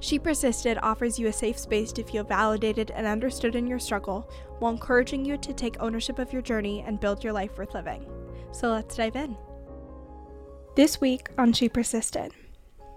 She Persisted offers you a safe space to feel validated and understood in your struggle, while encouraging you to take ownership of your journey and build your life worth living. So let's dive in. This week on She Persisted.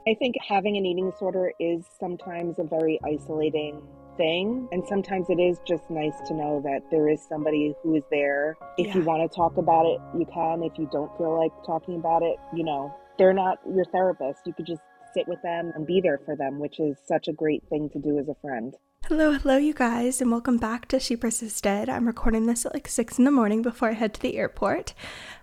I think having an eating disorder is sometimes a very isolating thing, and sometimes it is just nice to know that there is somebody who is there. If you want to talk about it, you can. If you don't feel like talking about it, you know, they're not your therapist. You could just sit with them and be there for them, which is such a great thing to do as a friend. Hello, you guys, and welcome back to She Persisted. I'm recording this at like 6 a.m. before I head to the airport.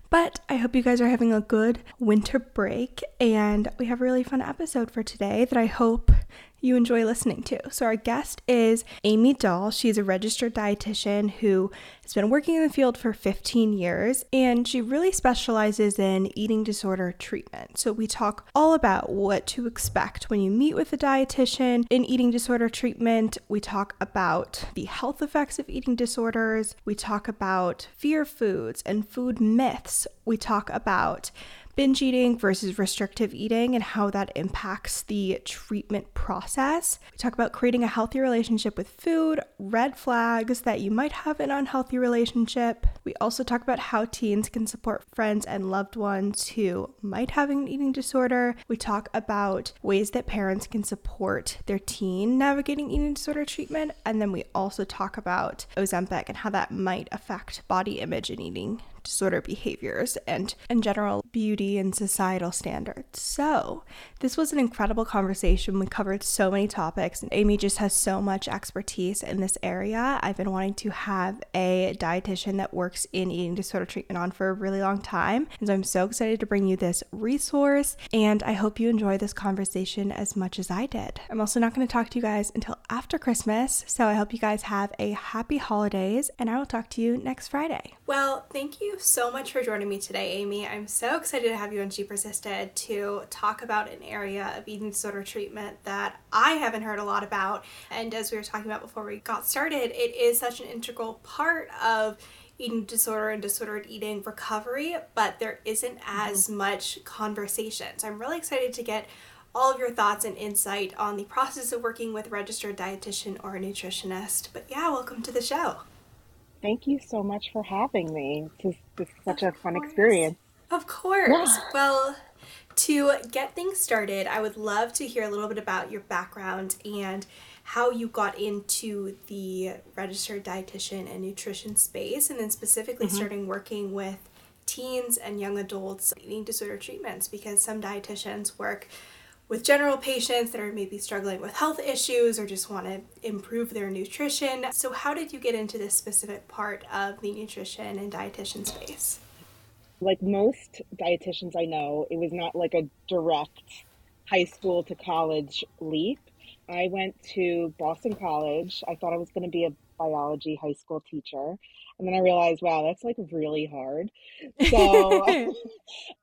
But I hope you guys are having a good winter break, and we have a really fun episode for today that I hope you enjoy listening to. So our guest is Amy Dahl. She's a registered dietitian who has been working in the field for 15 years, and she really specializes in eating disorder treatment. So we talk all about what to expect when you meet with a dietitian in eating disorder treatment. We talk about the health effects of eating disorders. We talk about fear foods and food myths. We talk about binge eating versus restrictive eating and how that impacts the treatment process. We talk about creating a healthy relationship with food, red flags that you might have an unhealthy relationship. We also talk about how teens can support friends and loved ones who might have an eating disorder. We talk about ways that parents can support their teen navigating eating disorder treatment. And then we also talk about Ozempic and how that might affect body image and eating disorder behaviors and in general beauty and societal standards. So this was an incredible conversation. We covered so many topics, and Amy just has so much expertise in this area. I've been wanting to have a dietitian that works in eating disorder treatment on for a really long time, and so I'm so excited to bring you this resource, and I hope you enjoy this conversation as much as I did. I'm also not going to talk to you guys until after Christmas, so I hope you guys have a happy holidays, and I will talk to you next Friday. Well, thank you so much for joining me today, Amy. I'm so excited to have you on She Persisted to talk about an area of eating disorder treatment that I haven't heard a lot about. And as we were talking about before we got started, it is such an integral part of eating disorder and disordered eating recovery, but there isn't as much conversation. So I'm really excited to get all of your thoughts and insight on the process of working with a registered dietitian or a nutritionist. But yeah, welcome to the show. Thank you so much for having me. This is such a fun experience. Of course. Yeah. Well, to get things started, I would love to hear a little bit about your background and how you got into the registered dietitian and nutrition space, and then specifically starting working with teens and young adults eating disorder treatments, because some dietitians work with general patients that are maybe struggling with health issues or just want to improve their nutrition. So how did you get into this specific part of the nutrition and dietitian space? Like most dietitians I know, it was not like a direct high school to college leap. I went to Boston College. I thought I was going to be a biology high school teacher. And then I realized, wow, that's like really hard. So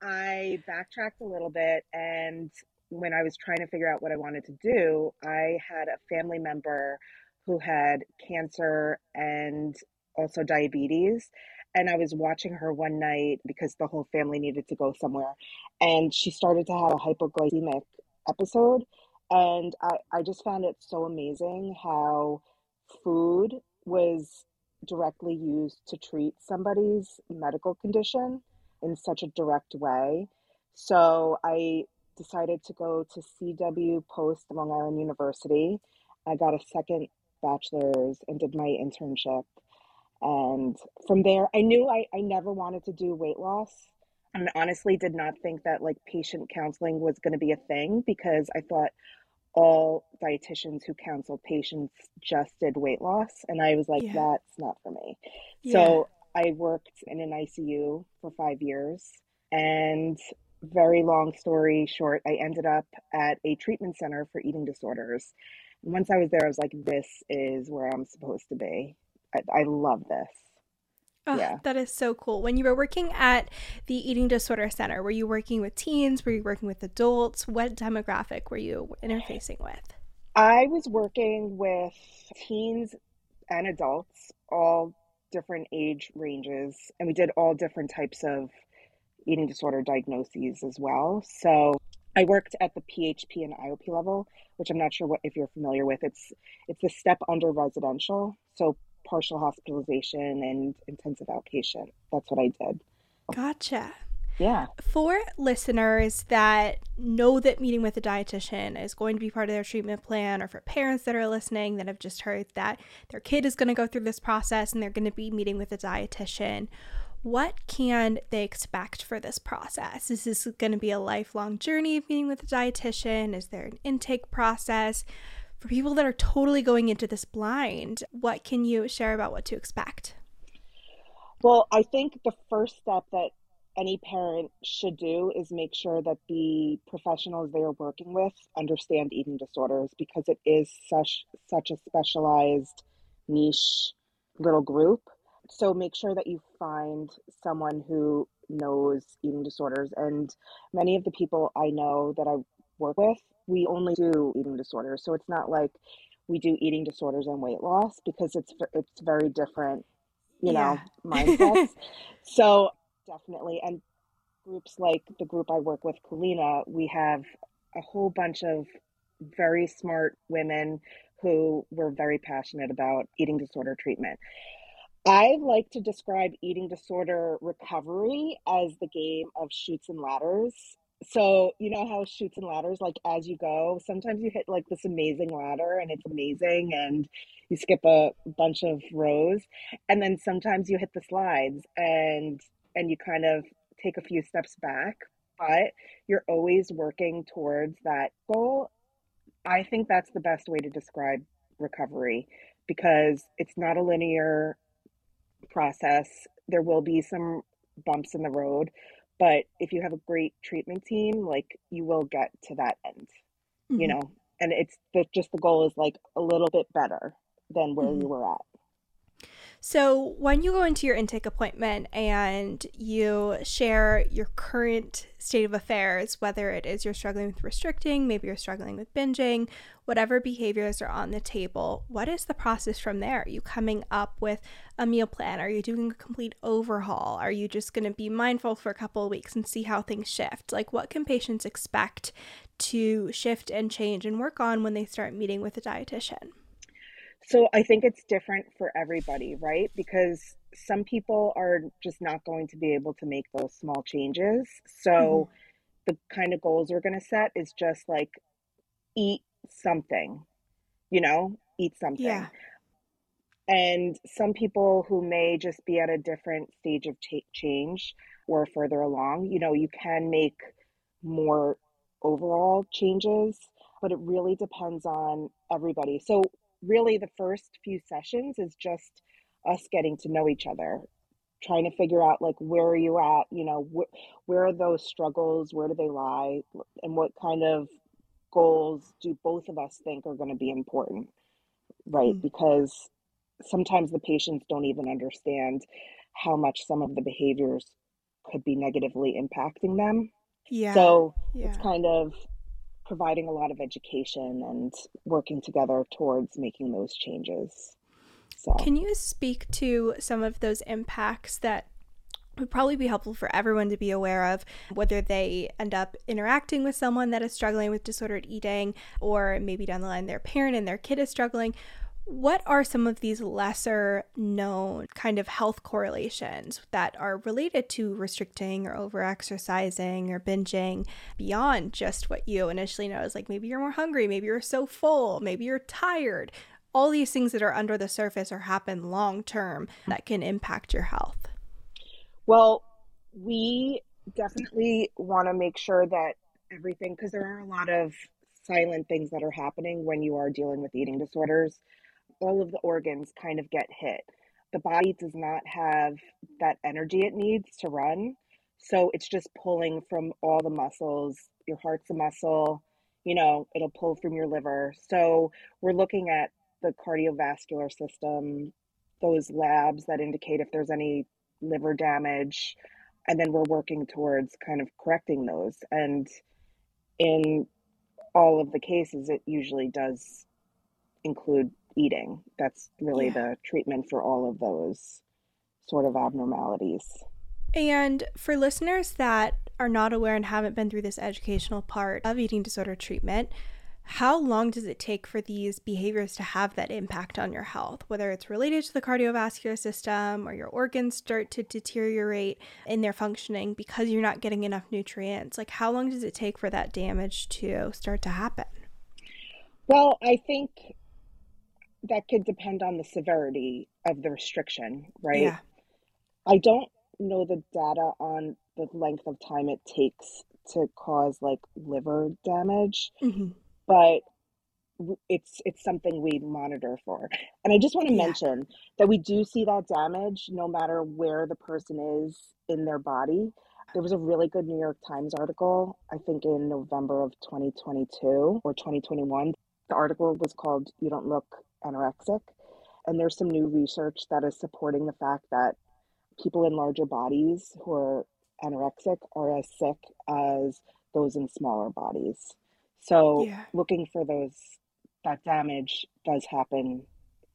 I backtracked a little bit, and when I was trying to figure out what I wanted to do, I had a family member who had cancer and also diabetes. And I was watching her one night because the whole family needed to go somewhere. And she started to have a hypoglycemic episode. And I just found it so amazing how food was directly used to treat somebody's medical condition in such a direct way. So I decided to go to CW Post Long Island University. I got a second bachelor's and did my internship. And from there, I knew I never wanted to do weight loss, and honestly did not think that like patient counseling was going to be a thing, because I thought all dietitians who counseled patients just did weight loss. And I was like, that's not for me. Yeah. So I worked in an ICU for 5 years, and very long story short, I ended up at a treatment center for eating disorders. once I was there, I was like, this is where I'm supposed to be. I love this. Oh, yeah. That is so cool. When you were working at the Eating Disorder Center, were you working with teens? Were you working with adults? What demographic were you interfacing with? I was working with teens and adults, all different age ranges, and we did all different types of eating disorder diagnoses as well. So I worked at the PHP and IOP level, which I'm not sure if you're familiar with. It's the step under residential, so partial hospitalization and intensive outpatient. That's what I did. Gotcha. Yeah. For listeners that know that meeting with a dietitian is going to be part of their treatment plan, or for parents that are listening that have just heard that their kid is going to go through this process and they're going to be meeting with a dietitian, what can they expect for this process? Is this going to be a lifelong journey of meeting with a dietitian? Is there an intake process? For people that are totally going into this blind, what can you share about what to expect? Well, I think the first step that any parent should do is make sure that the professionals they are working with understand eating disorders, because it is such a specialized niche little group. So make sure that you find someone who knows eating disorders. And many of the people I know that I work with, we only do eating disorders. So it's not like we do eating disorders and weight loss, because it's very different, you know, mindsets. So definitely. And groups like the group I work with, Culina, we have a whole bunch of very smart women who were very passionate about eating disorder treatment. I like to describe eating disorder recovery as the game of chutes and ladders. So you know how chutes and ladders, like as you go, sometimes you hit like this amazing ladder and it's amazing and you skip a bunch of rows. And then sometimes you hit the slides and you kind of take a few steps back, but you're always working towards that goal. I think that's the best way to describe recovery, because it's not a linear process. There will be some bumps in the road, but if you have a great treatment team, like you will get to that end, mm-hmm. you know, and it's just the goal is like a little bit better than where mm-hmm. you were at. So when you go into your intake appointment and you share your current state of affairs, whether it is you're struggling with restricting, maybe you're struggling with binging, whatever behaviors are on the table, what is the process from there? Are you coming up with a meal plan? Are you doing a complete overhaul? Are you just going to be mindful for a couple of weeks and see how things shift? Like, what can patients expect to shift and change and work on when they start meeting with a dietitian? So I think it's different for everybody, right? Because some people are just not going to be able to make those small changes. So mm-hmm. the kind of goals we're going to set is just like, eat something. Yeah. And some people who may just be at a different stage of change or further along, you know, you can make more overall changes, but it really depends on everybody. So really, the first few sessions is just us getting to know each other, trying to figure out, like, where are you at? You know, where are those struggles? Where do they lie? And what kind of goals do both of us think are going to be important, right? Mm-hmm. Because sometimes the patients don't even understand how much some of the behaviors could be negatively impacting them. Yeah. So it's kind of providing a lot of education and working together towards making those changes. So, can you speak to some of those impacts that would probably be helpful for everyone to be aware of, whether they end up interacting with someone that is struggling with disordered eating, or maybe down the line their parent and their kid is struggling? What are some of these lesser known kind of health correlations that are related to restricting or overexercising or binging beyond just what you initially notice? Like, maybe you're more hungry, maybe you're so full, maybe you're tired. All these things that are under the surface or happen long term that can impact your health. Well, we definitely want to make sure that everything, because there are a lot of silent things that are happening when you are dealing with eating disorders. All of the organs kind of get hit. The body does not have that energy it needs to run. So it's just pulling from all the muscles. Your heart's a muscle, you know, it'll pull from your liver. So we're looking at the cardiovascular system, those labs that indicate if there's any liver damage, and then we're working towards kind of correcting those. And in all of the cases, it usually does include eating. That's really the treatment for all of those sort of abnormalities. And for listeners that are not aware and haven't been through this educational part of eating disorder treatment, how long does it take for these behaviors to have that impact on your health, whether it's related to the cardiovascular system or your organs start to deteriorate in their functioning because you're not getting enough nutrients? Like, how long does it take for that damage to start to happen? Well, I think that could depend on the severity of the restriction, right? Yeah. I don't know the data on the length of time it takes to cause like liver damage, but it's something we monitor for. And I just want to mention that we do see that damage no matter where the person is in their body. There was a really good New York Times article, I think in November of 2022 or 2021. The article was called "You Don't Look Anorexic." And there's some new research that is supporting the fact that people in larger bodies who are anorexic are as sick as those in smaller bodies. So looking for those, that damage does happen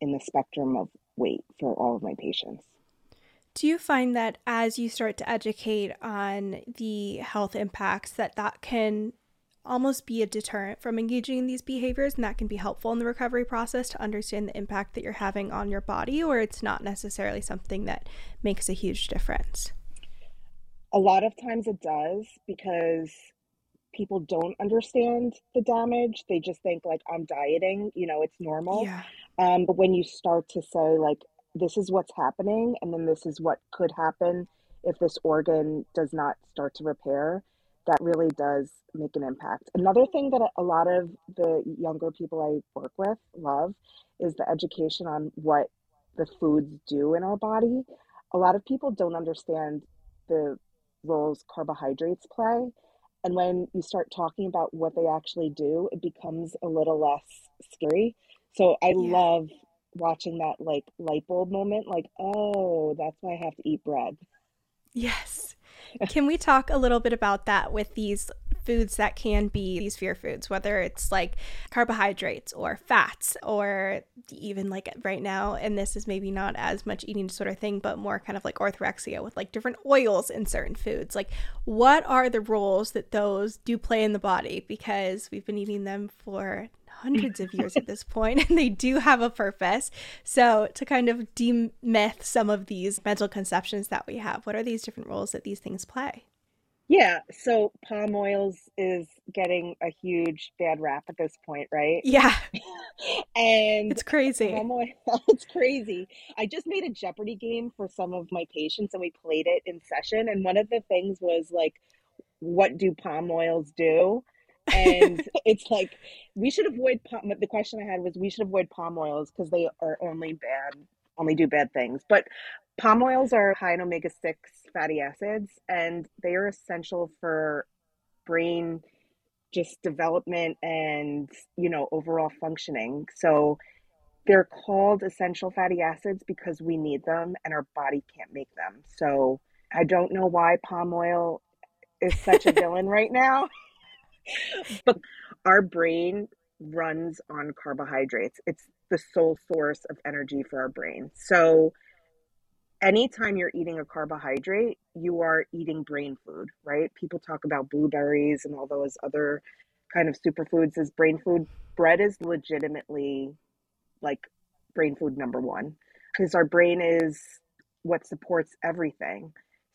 in the spectrum of weight for all of my patients. Do you find that as you start to educate on the health impacts, that that can almost be a deterrent from engaging in these behaviors, and that can be helpful in the recovery process to understand the impact that you're having on your body, or it's not necessarily something that makes a huge difference? A lot of times it does, because people don't understand the damage. They just think like, I'm dieting, you know, it's normal. But when you start to say like, this is what's happening, and then this is what could happen if this organ does not start to repair, that really does make an impact. Another thing that a lot of the younger people I work with love is the education on what the foods do in our body. A lot of people don't understand the roles carbohydrates play. And when you start talking about what they actually do, it becomes a little less scary. So I love watching that like light bulb moment, like, oh, that's why I have to eat bread. Yes. Can we talk a little bit about that with these foods that can be these fear foods, whether it's like carbohydrates or fats, or even like right now, and this is maybe not as much eating disorder thing, but more kind of like orthorexia with like different oils in certain foods. Like, what are the roles that those do play in the body? Because we've been eating them for hundreds of years at this point, and they do have a purpose. So to kind of demyth some of these mental conceptions that we have, what are these different roles that these things play? Yeah, so palm oils is getting a huge bad rap at this point, right? Yeah. And it's crazy. Palm oil, it's crazy. I just made a Jeopardy game for some of my patients, and we played it in session. And one of the things was like, what do palm oils do? And it's like, we should avoid palm. The question I had was, we should avoid palm oils because they are only bad, only do bad things. But palm oils are high in omega-6 fatty acids, and they are essential for brain just development and, you know, overall functioning. So they're called essential fatty acids because we need them and our body can't make them. So I don't know why palm oil is such a villain right now. But our brain runs on carbohydrates. It's the sole source of energy for our brain. So anytime you're eating a carbohydrate, you are eating brain food, right? People talk about blueberries and all those other kind of superfoods as brain food. Bread is legitimately like brain food number one, because our brain is what supports everything.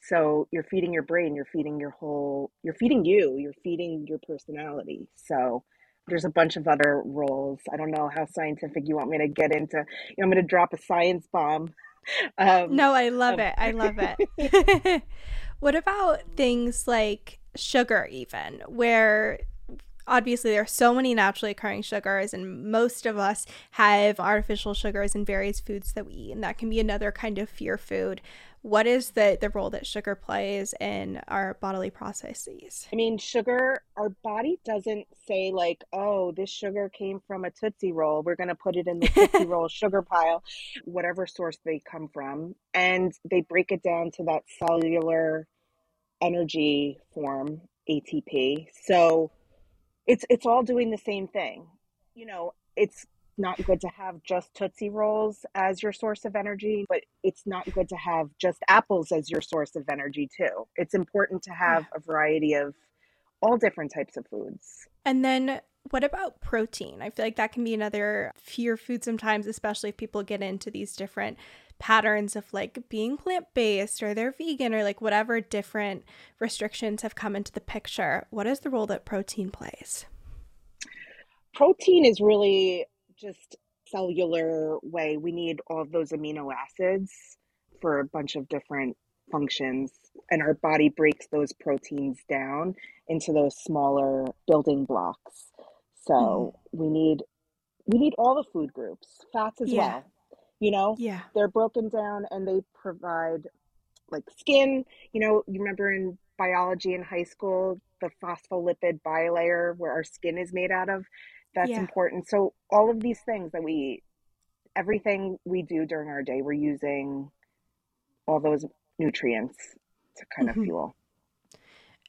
So you're feeding your brain, you're feeding your whole, you're feeding you, you're feeding your personality. So there's a bunch of other roles. I don't know how scientific you want me to get into. You know, I'm going to drop a science bomb. No, I love it. I love it. What about things like sugar, even, where obviously there are so many naturally occurring sugars, and most of us have artificial sugars in various foods that we eat, and that can be another kind of fear food. What is the role that sugar plays in our bodily processes? I mean, sugar, our body doesn't say like, oh, this sugar came from a Tootsie Roll. We're going to put it in the Tootsie Roll sugar pile, whatever source they come from. And they break it down to that cellular energy form, ATP. So it's all doing the same thing. You know, it's not good to have just Tootsie Rolls as your source of energy, but it's not good to have just apples as your source of energy too. It's important to have a variety of all different types of foods. And then what about protein? I feel like that can be another fear food sometimes, especially if people get into these different patterns of like being plant-based or they're vegan or like whatever different restrictions have come into the picture. What is the role that protein plays? Protein is really just cellular way. We need all of those amino acids for a bunch of different functions, and our body breaks those proteins down into those smaller building blocks. So we need all the food groups, fats as well. You know, they're broken down and they provide like skin. You know, you remember in biology in high school, the phospholipid bilayer where our skin is made out of. That's important. So all of these things that we eat, everything we do during our day, we're using all those nutrients to kind of fuel.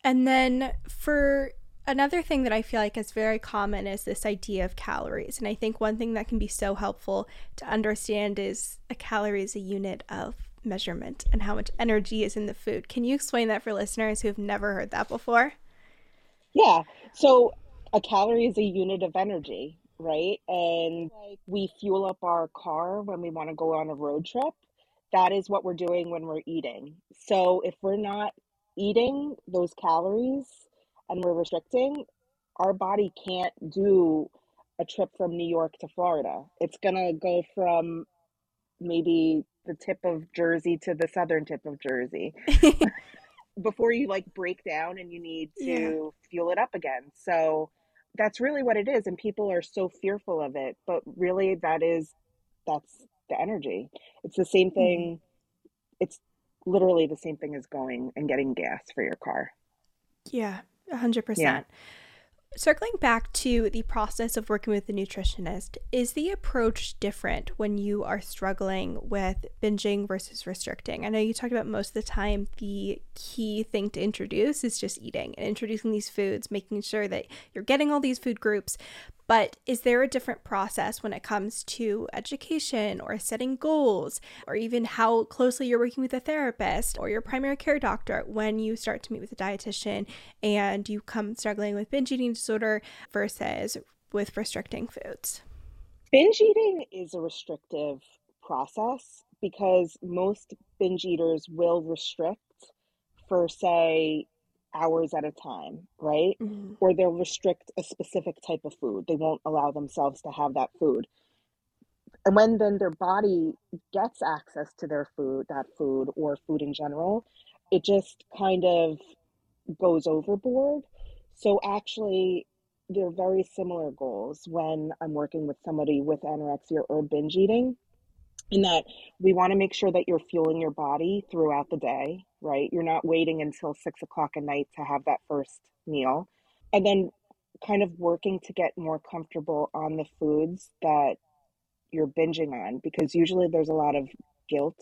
And then for another thing that I feel like is very common is this idea of calories. And I think one thing that can be so helpful to understand is a calorie is a unit of measurement and how much energy is in the food. Can you explain that for listeners who have never heard that before? Yeah. So a calorie is a unit of energy, right? And like we fuel up our car when we want to go on a road trip. That is what we're doing when we're eating. So if we're not eating those calories and we're restricting, our body can't do a trip from New York to Florida. It's going to go from maybe the tip of Jersey to the southern tip of Jersey before you like break down and you need to fuel it up again. So that's really what it is. And people are so fearful of it, but really that's the energy. It's the same thing. It's literally the same thing as going and getting gas for your car. Yeah, 100%. Yeah. Circling back to the process of working with the nutritionist, is the approach different when you are struggling with binging versus restricting? I know you talked about most of the time the key thing to introduce is just eating and introducing these foods, making sure that you're getting all these food groups. But is there a different process when it comes to education or setting goals or even how closely you're working with a therapist or your primary care doctor when you start to meet with a dietitian and you come struggling with binge eating disorder versus with restricting foods? Binge eating is a restrictive process because most binge eaters will restrict for, say, hours at a time, right? Or they'll restrict a specific type of food. They won't allow themselves to have that food. And when then their body gets access to their food, that food or food in general, it just kind of goes overboard. So actually, they're very similar goals when I'm working with somebody with anorexia or binge eating, in that we want to make sure that you're fueling your body throughout the day, right? You're not waiting until 6:00 at night to have that first meal. And then kind of working to get more comfortable on the foods that you're binging on, because usually there's a lot of guilt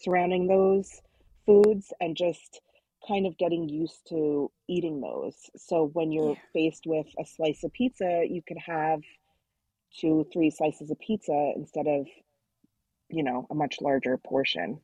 surrounding those foods and just kind of getting used to eating those. So when you're faced with a slice of pizza, you could have 2-3 slices of pizza instead of, you know, a much larger portion.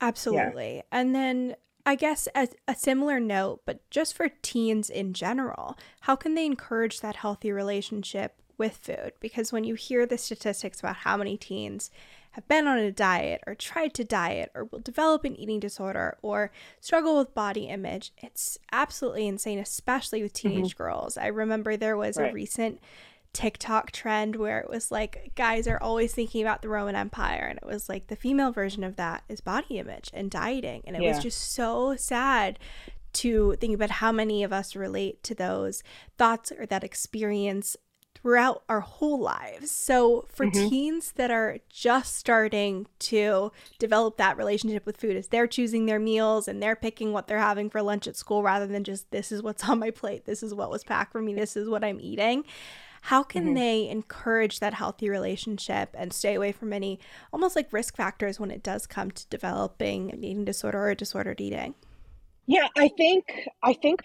Absolutely. Yeah. And then I guess as a similar note, but just for teens in general, how can they encourage that healthy relationship with food? Because when you hear the statistics about how many teens have been on a diet or tried to diet or will develop an eating disorder or struggle with body image, it's absolutely insane, especially with teenage girls. I remember there was a recent TikTok trend where it was like guys are always thinking about the Roman Empire, and it was like the female version of that is body image and dieting, and it was just so sad to think about how many of us relate to those thoughts or that experience throughout our whole lives. So for teens that are just starting to develop that relationship with food, as they're choosing their meals and they're picking what they're having for lunch at school rather than just this is what's on my plate, this is what was packed for me, this is what I'm eating, how can they encourage that healthy relationship and stay away from any almost like risk factors when it does come to developing an eating disorder or disordered eating? Yeah, I think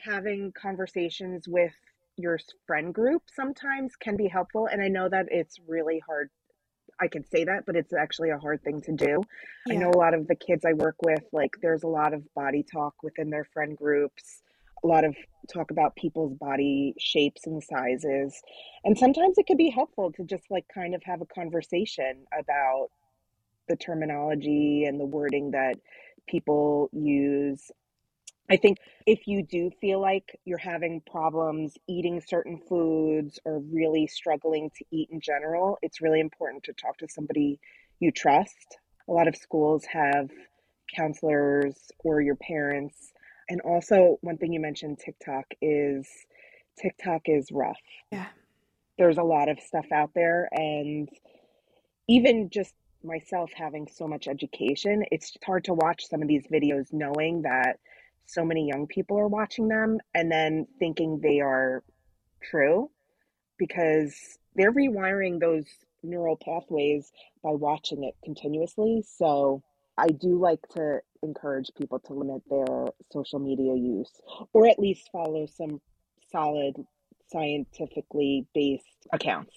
having conversations with your friend group sometimes can be helpful. And I know that it's really hard. I can say that, but it's actually a hard thing to do. Yeah. I know a lot of the kids I work with, like there's a lot of body talk within their friend groups, a lot of talk about people's body shapes and sizes. And sometimes it could be helpful to just like kind of have a conversation about the terminology and the wording that people use. I think if you do feel like you're having problems eating certain foods or really struggling to eat in general, it's really important to talk to somebody you trust. A lot of schools have counselors or your parents. And also one thing you mentioned, TikTok is rough. Yeah. There's a lot of stuff out there, and even just myself having so much education, it's hard to watch some of these videos knowing that so many young people are watching them and then thinking they are true, because they're rewiring those neural pathways by watching it continuously. So I do like to encourage people to limit their social media use, or at least follow some solid scientifically based accounts.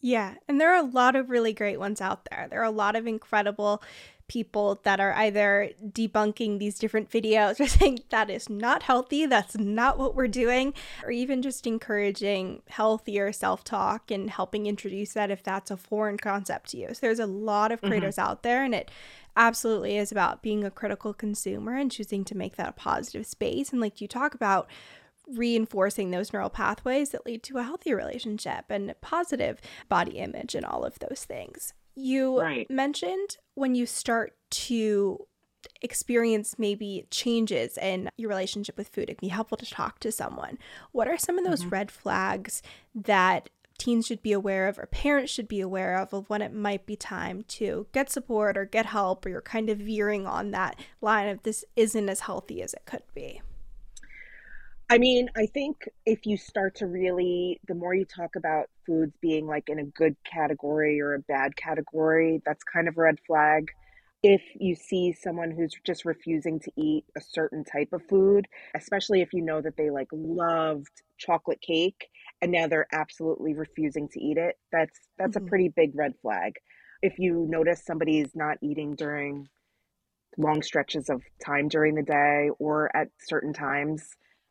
Yeah. And there are a lot of really great ones out there. There are a lot of incredible people that are either debunking these different videos or saying that is not healthy, that's not what we're doing, or even just encouraging healthier self-talk and helping introduce that if that's a foreign concept to you. So there's a lot of creators out there, and it absolutely is about being a critical consumer and choosing to make that a positive space. And like you talk about, reinforcing those neural pathways that lead to a healthy relationship and positive body image and all of those things. You mentioned when you start to experience maybe changes in your relationship with food, it'd be helpful to talk to someone. What are some of those red flags that teens should be aware of, or parents should be aware of when it might be time to get support or get help, or you're kind of veering on that line of this isn't as healthy as it could be? I mean, I think if you start to really, the more you talk about foods being like in a good category or a bad category, that's kind of a red flag. If you see someone who's just refusing to eat a certain type of food, especially if you know that they like loved chocolate cake and now they're absolutely refusing to eat it, that's a pretty big red flag. If you notice somebody's not eating during long stretches of time during the day or at certain times.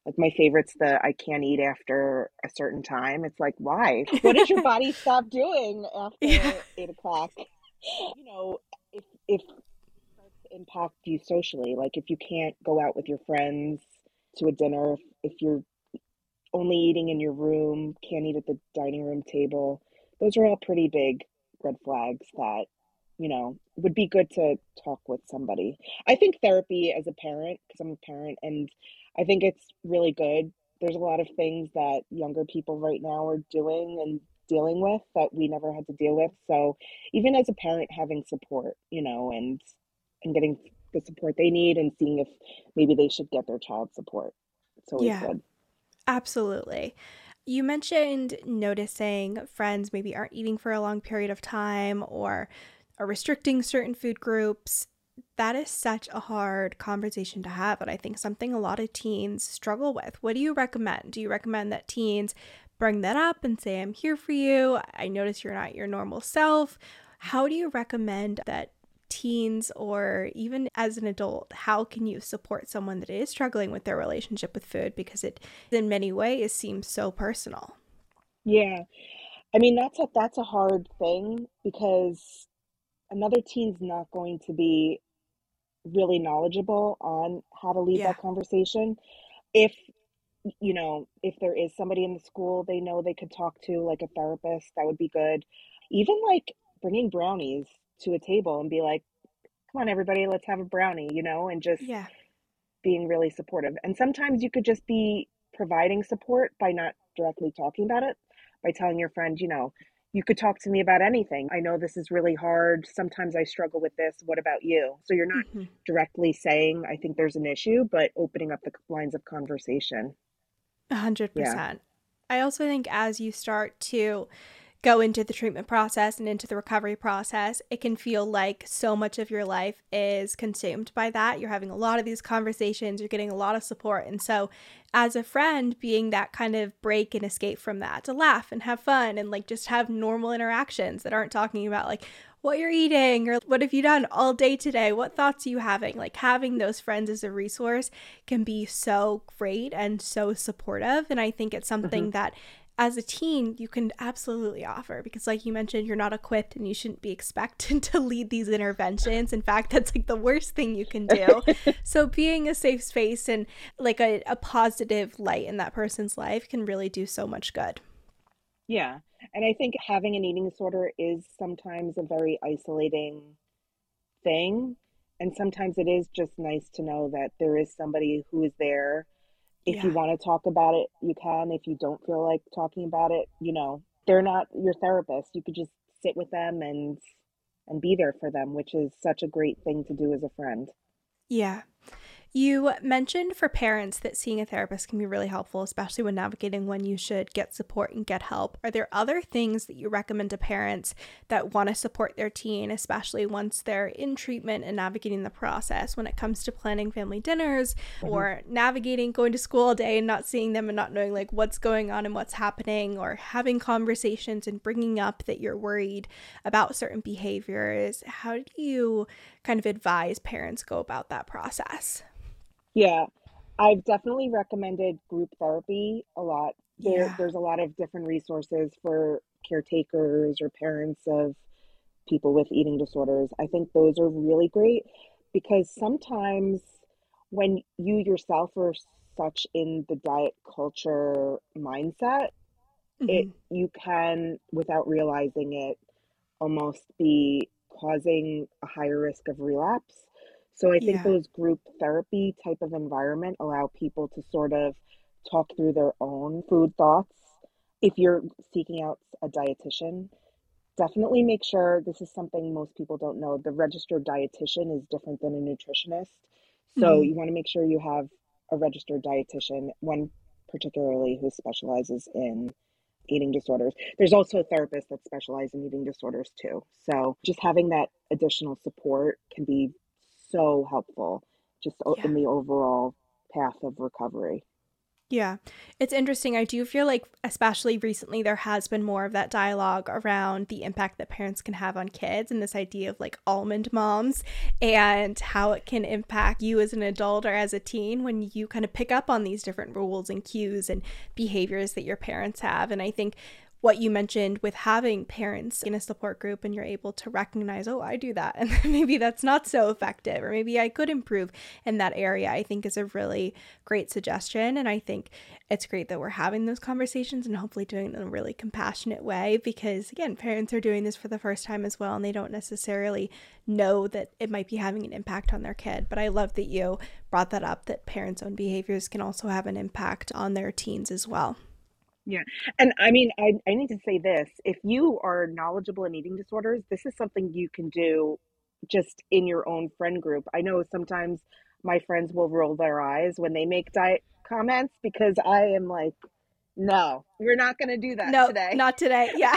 Like my favorite's the I can't eat after a certain time. It's like, why? What does your body stop doing after 8 o'clock? You know, if it starts to impact you socially, like if you can't go out with your friends to a dinner, if you're only eating in your room, can't eat at the dining room table, those are all pretty big red flags that, you know, would be good to talk with somebody. I think therapy as a parent, because I'm a parent, and I think it's really good. There's a lot of things that younger people right now are doing and dealing with that we never had to deal with. So even as a parent, having support, you know, and getting the support they need and seeing if maybe they should get their child support. It's always good. Absolutely. You mentioned noticing friends maybe aren't eating for a long period of time or are restricting certain food groups. That is such a hard conversation to have, and I think something a lot of teens struggle with. What do you recommend? Do you recommend that teens bring that up and say, I'm here for you, I notice you're not your normal self? How do you recommend that teens, or even as an adult, how can you support someone that is struggling with their relationship with food? Because it, in many ways, seems so personal. Yeah. I mean, that's a hard thing, because another teen's not going to be really knowledgeable on how to lead that conversation. If you know, if there is somebody in the school they know they could talk to, like a therapist, that would be good. Even like bringing brownies to a table and be like, come on, everybody, let's have a brownie, you know, and just being really supportive. And sometimes you could just be providing support by not directly talking about it, by telling your friend, you know, you could talk to me about anything. I know this is really hard. Sometimes I struggle with this. What about you? So you're not directly saying, I think there's an issue, but opening up the lines of conversation. 100%. I also think as you start to go into the treatment process and into the recovery process, it can feel like so much of your life is consumed by that. You're having a lot of these conversations, you're getting a lot of support. And so as a friend, being that kind of break and escape from that, to laugh and have fun and like just have normal interactions that aren't talking about like what you're eating or what have you done all day today, what thoughts are you having, like having those friends as a resource can be so great and so supportive. And I think it's something that as a teen, you can absolutely offer, because like you mentioned, you're not equipped and you shouldn't be expected to lead these interventions. In fact, that's like the worst thing you can do. So being a safe space and like a positive light in that person's life can really do so much good. Yeah. And I think having an eating disorder is sometimes a very isolating thing. And sometimes it is just nice to know that there is somebody who is there. If you want to talk about it, you can. If you don't feel like talking about it, you know, they're not your therapist. You could just sit with them and be there for them, which is such a great thing to do as a friend. Yeah. You mentioned for parents that seeing a therapist can be really helpful, especially when navigating when you should get support and get help. Are there other things that you recommend to parents that want to support their teen, especially once they're in treatment and navigating the process when it comes to planning family dinners or navigating going to school all day and not seeing them and not knowing like what's going on and what's happening, or having conversations and bringing up that you're worried about certain behaviors? How do you kind of advise parents go about that process? Yeah, I've definitely recommended group therapy a lot. There's a lot of different resources for caretakers or parents of people with eating disorders. I think those are really great, because sometimes when you yourself are such in the diet culture mindset, you can, without realizing it, almost be causing a higher risk of relapse. So I think those group therapy type of environment allow people to sort of talk through their own food thoughts. If you're seeking out a dietitian, definitely make sure, this is something most people don't know, the registered dietitian is different than a nutritionist. So you want to make sure you have a registered dietitian, one particularly who specializes in eating disorders. There's also therapists that specialize in eating disorders too. So just having that additional support can be so helpful just in the overall path of recovery. Yeah, it's interesting. I do feel like, especially recently, there has been more of that dialogue around the impact that parents can have on kids and this idea of like almond moms and how it can impact you as an adult or as a teen when you kind of pick up on these different rules and cues and behaviors that your parents have. And I think what you mentioned with having parents in a support group and you're able to recognize, oh, I do that, and maybe that's not so effective, or maybe I could improve in that area, I think is a really great suggestion. And I think it's great that we're having those conversations and hopefully doing it in a really compassionate way, because again, parents are doing this for the first time as well, and they don't necessarily know that it might be having an impact on their kid. But I love that you brought that up, that parents' own behaviors can also have an impact on their teens as well. Yeah. And I mean, I need to say this, if you are knowledgeable in eating disorders, this is something you can do just in your own friend group. I know sometimes my friends will roll their eyes when they make diet comments, because I am like, no, we're not going to do that today. Not today. Yeah.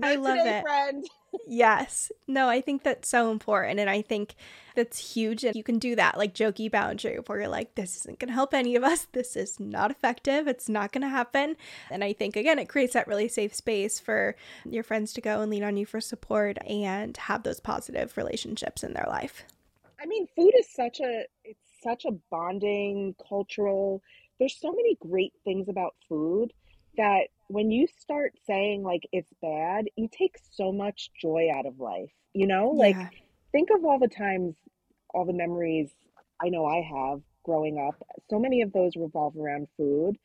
I love it. Friend. Yes. No, I think that's so important. And I think that's huge. And you can do that like jokey boundary where you're like, this isn't going to help any of us. This is not effective. It's not going to happen. And I think, again, it creates that really safe space for your friends to go and lean on you for support and have those positive relationships in their life. I mean, food is such a bonding, cultural, there's so many great things about food that when you start saying like it's bad, you take so much joy out of life, you know, like think of all the times, all the memories I know I have growing up, so many of those revolve around food.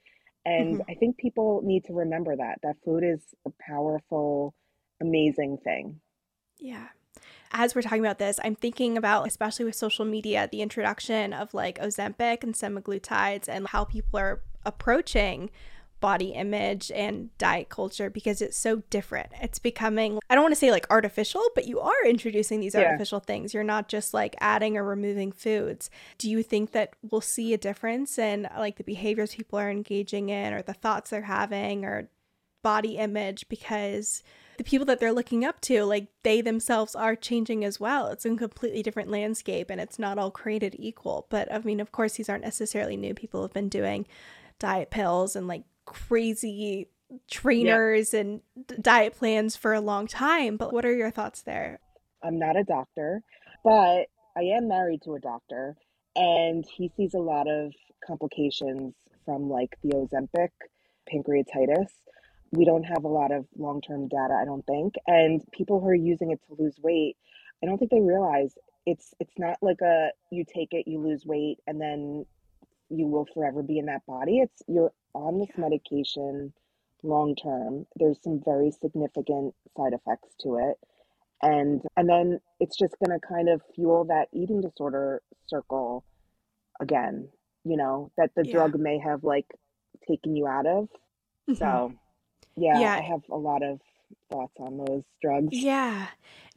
And I think people need to remember that food is a powerful, amazing thing. Yeah. As we're talking about this, I'm thinking about, especially with social media, the introduction of like Ozempic and semaglutides and how people are approaching body image and diet culture because it's so different. It's becoming, I don't want to say like artificial, but you are introducing these artificial things. You're not just like adding or removing foods. Do you think that we'll see a difference in like the behaviors people are engaging in or the thoughts they're having or body image because the people that they're looking up to, like they themselves are changing as well? It's a completely different landscape and it's not all created equal. But I mean, of course, these aren't necessarily new. People have been doing diet pills and like crazy trainers and diet plans for a long time. But what are your thoughts there? I'm not a doctor, but I am married to a doctor and he sees a lot of complications from like the Ozempic, pancreatitis. We don't have a lot of long-term data, I don't think. And people who are using it to lose weight, I don't think they realize it's not like a, you take it, you lose weight, and then you will forever be in that body. It's you're on this medication long-term. There's some very significant side effects to it. And then it's just going to kind of fuel that eating disorder circle again, you know, that the drug may have like taken you out of. So yeah, I have a lot of thoughts on those drugs. Yeah.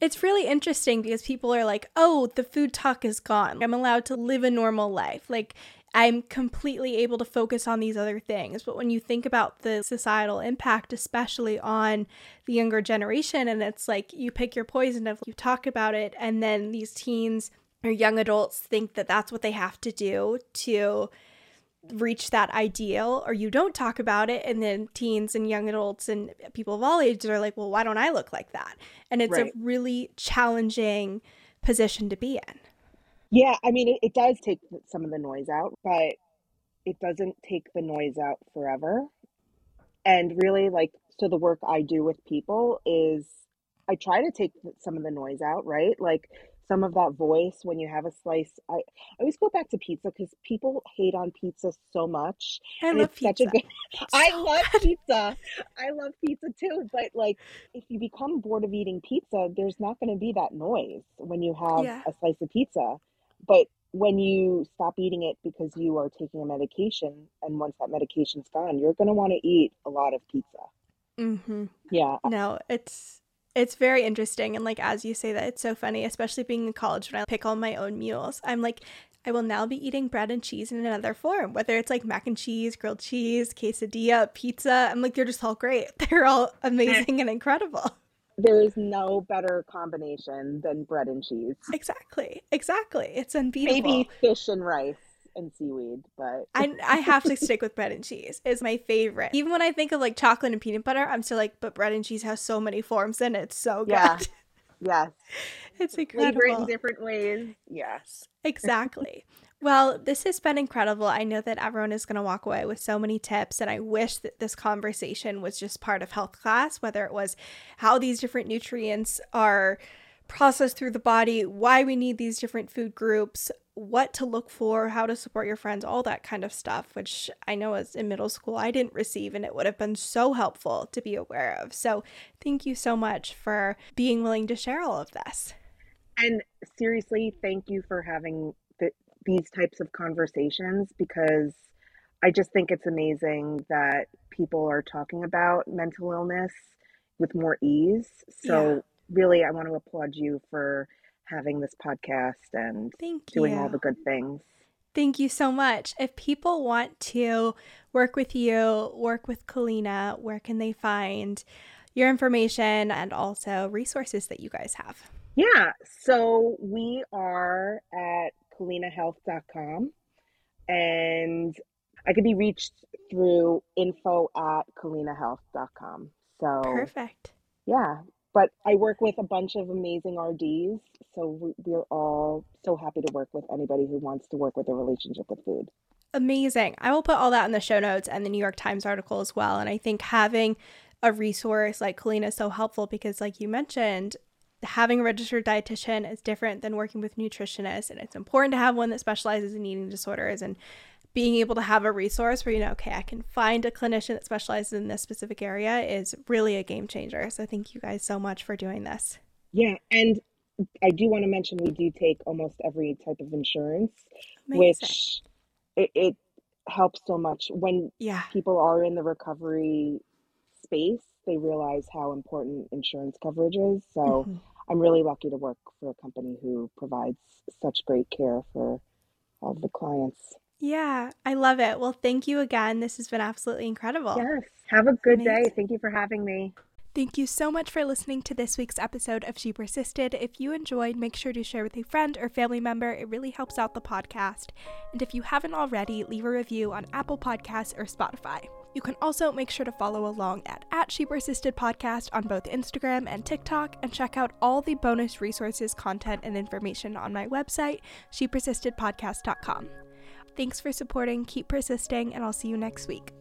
It's really interesting because people are like, oh, the food talk is gone. I'm allowed to live a normal life. Like I'm completely able to focus on these other things. But when you think about the societal impact, especially on the younger generation, and it's like you pick your poison if you talk about it, and then these teens or young adults think that that's what they have to do to reach that ideal, or you don't talk about it, and then teens and young adults and people of all ages are like, well, why don't I look like that? And it's a really challenging position to be in. Yeah, I mean, it does take some of the noise out, but it doesn't take the noise out forever. And really, like, so the work I do with people is I try to take some of the noise out, right? Like some of that voice when you have a slice. I always go back to pizza because people hate on pizza so much. I love pizza. I love pizza too. But like, if you become bored of eating pizza, there's not going to be that noise when you have a slice of pizza. But when you stop eating it because you are taking a medication, and once that medication's gone, you're going to want to eat a lot of pizza. Mm-hmm. Yeah. No, it's very interesting. And like, as you say that, it's so funny, especially being in college when I pick all my own meals. I'm like, I will now be eating bread and cheese in another form, whether it's like mac and cheese, grilled cheese, quesadilla, pizza. I'm like, they're just all great. They're all amazing and incredible. There is no better combination than bread and cheese. Exactly. It's unbeatable. Maybe fish and rice and seaweed, but I have to stick with bread and cheese. It's my favorite. Even when I think of like chocolate and peanut butter, I'm still like, but bread and cheese has so many forms in it. It's so good. Yeah. Yes. It's incredible. Flavor in different ways. Yes. Exactly. Well, this has been incredible. I know that everyone is going to walk away with so many tips, and I wish that this conversation was just part of health class, whether it was how these different nutrients are processed through the body, why we need these different food groups, what to look for, how to support your friends, all that kind of stuff, which I know as in middle school I didn't receive, and it would have been so helpful to be aware of. So thank you so much for being willing to share all of this. And seriously, thank you for having these types of conversations, because I just think it's amazing that people are talking about mental illness with more ease. So really, I want to applaud you for having this podcast and doing all the good things. Thank you so much. If people want to work with you, work with Culina, where can they find your information and also resources that you guys have? Yeah, so we are at culinahealth.com, and I can be reached through info@culinahealth.com. So perfect. Yeah, but I work with a bunch of amazing RDs, so we're all so happy to work with anybody who wants to work with a relationship with food. Amazing. I will put all that in the show notes and the New York Times article as well. And I think having a resource like Culina is so helpful because, like you mentioned, having a registered dietitian is different than working with nutritionists, and it's important to have one that specializes in eating disorders, and being able to have a resource where, you know, okay, I can find a clinician that specializes in this specific area is really a game changer. So thank you guys so much for doing this. Yeah. And I do want to mention, we do take almost every type of insurance, which it helps so much when people are in the recovery space. They realize how important insurance coverage is. So I'm really lucky to work for a company who provides such great care for all of the clients. Yeah, I love it. Well, thank you again. This has been absolutely incredible. Yes, have a good day. Thank you for having me. Thank you so much for listening to this week's episode of She Persisted. If you enjoyed, make sure to share with a friend or family member. It really helps out the podcast. And if you haven't already, leave a review on Apple Podcasts or Spotify. You can also make sure to follow along at She Persisted Podcast on both Instagram and TikTok, and check out all the bonus resources, content, and information on my website, shepersistedpodcast.com. Thanks for supporting, keep persisting, and I'll see you next week.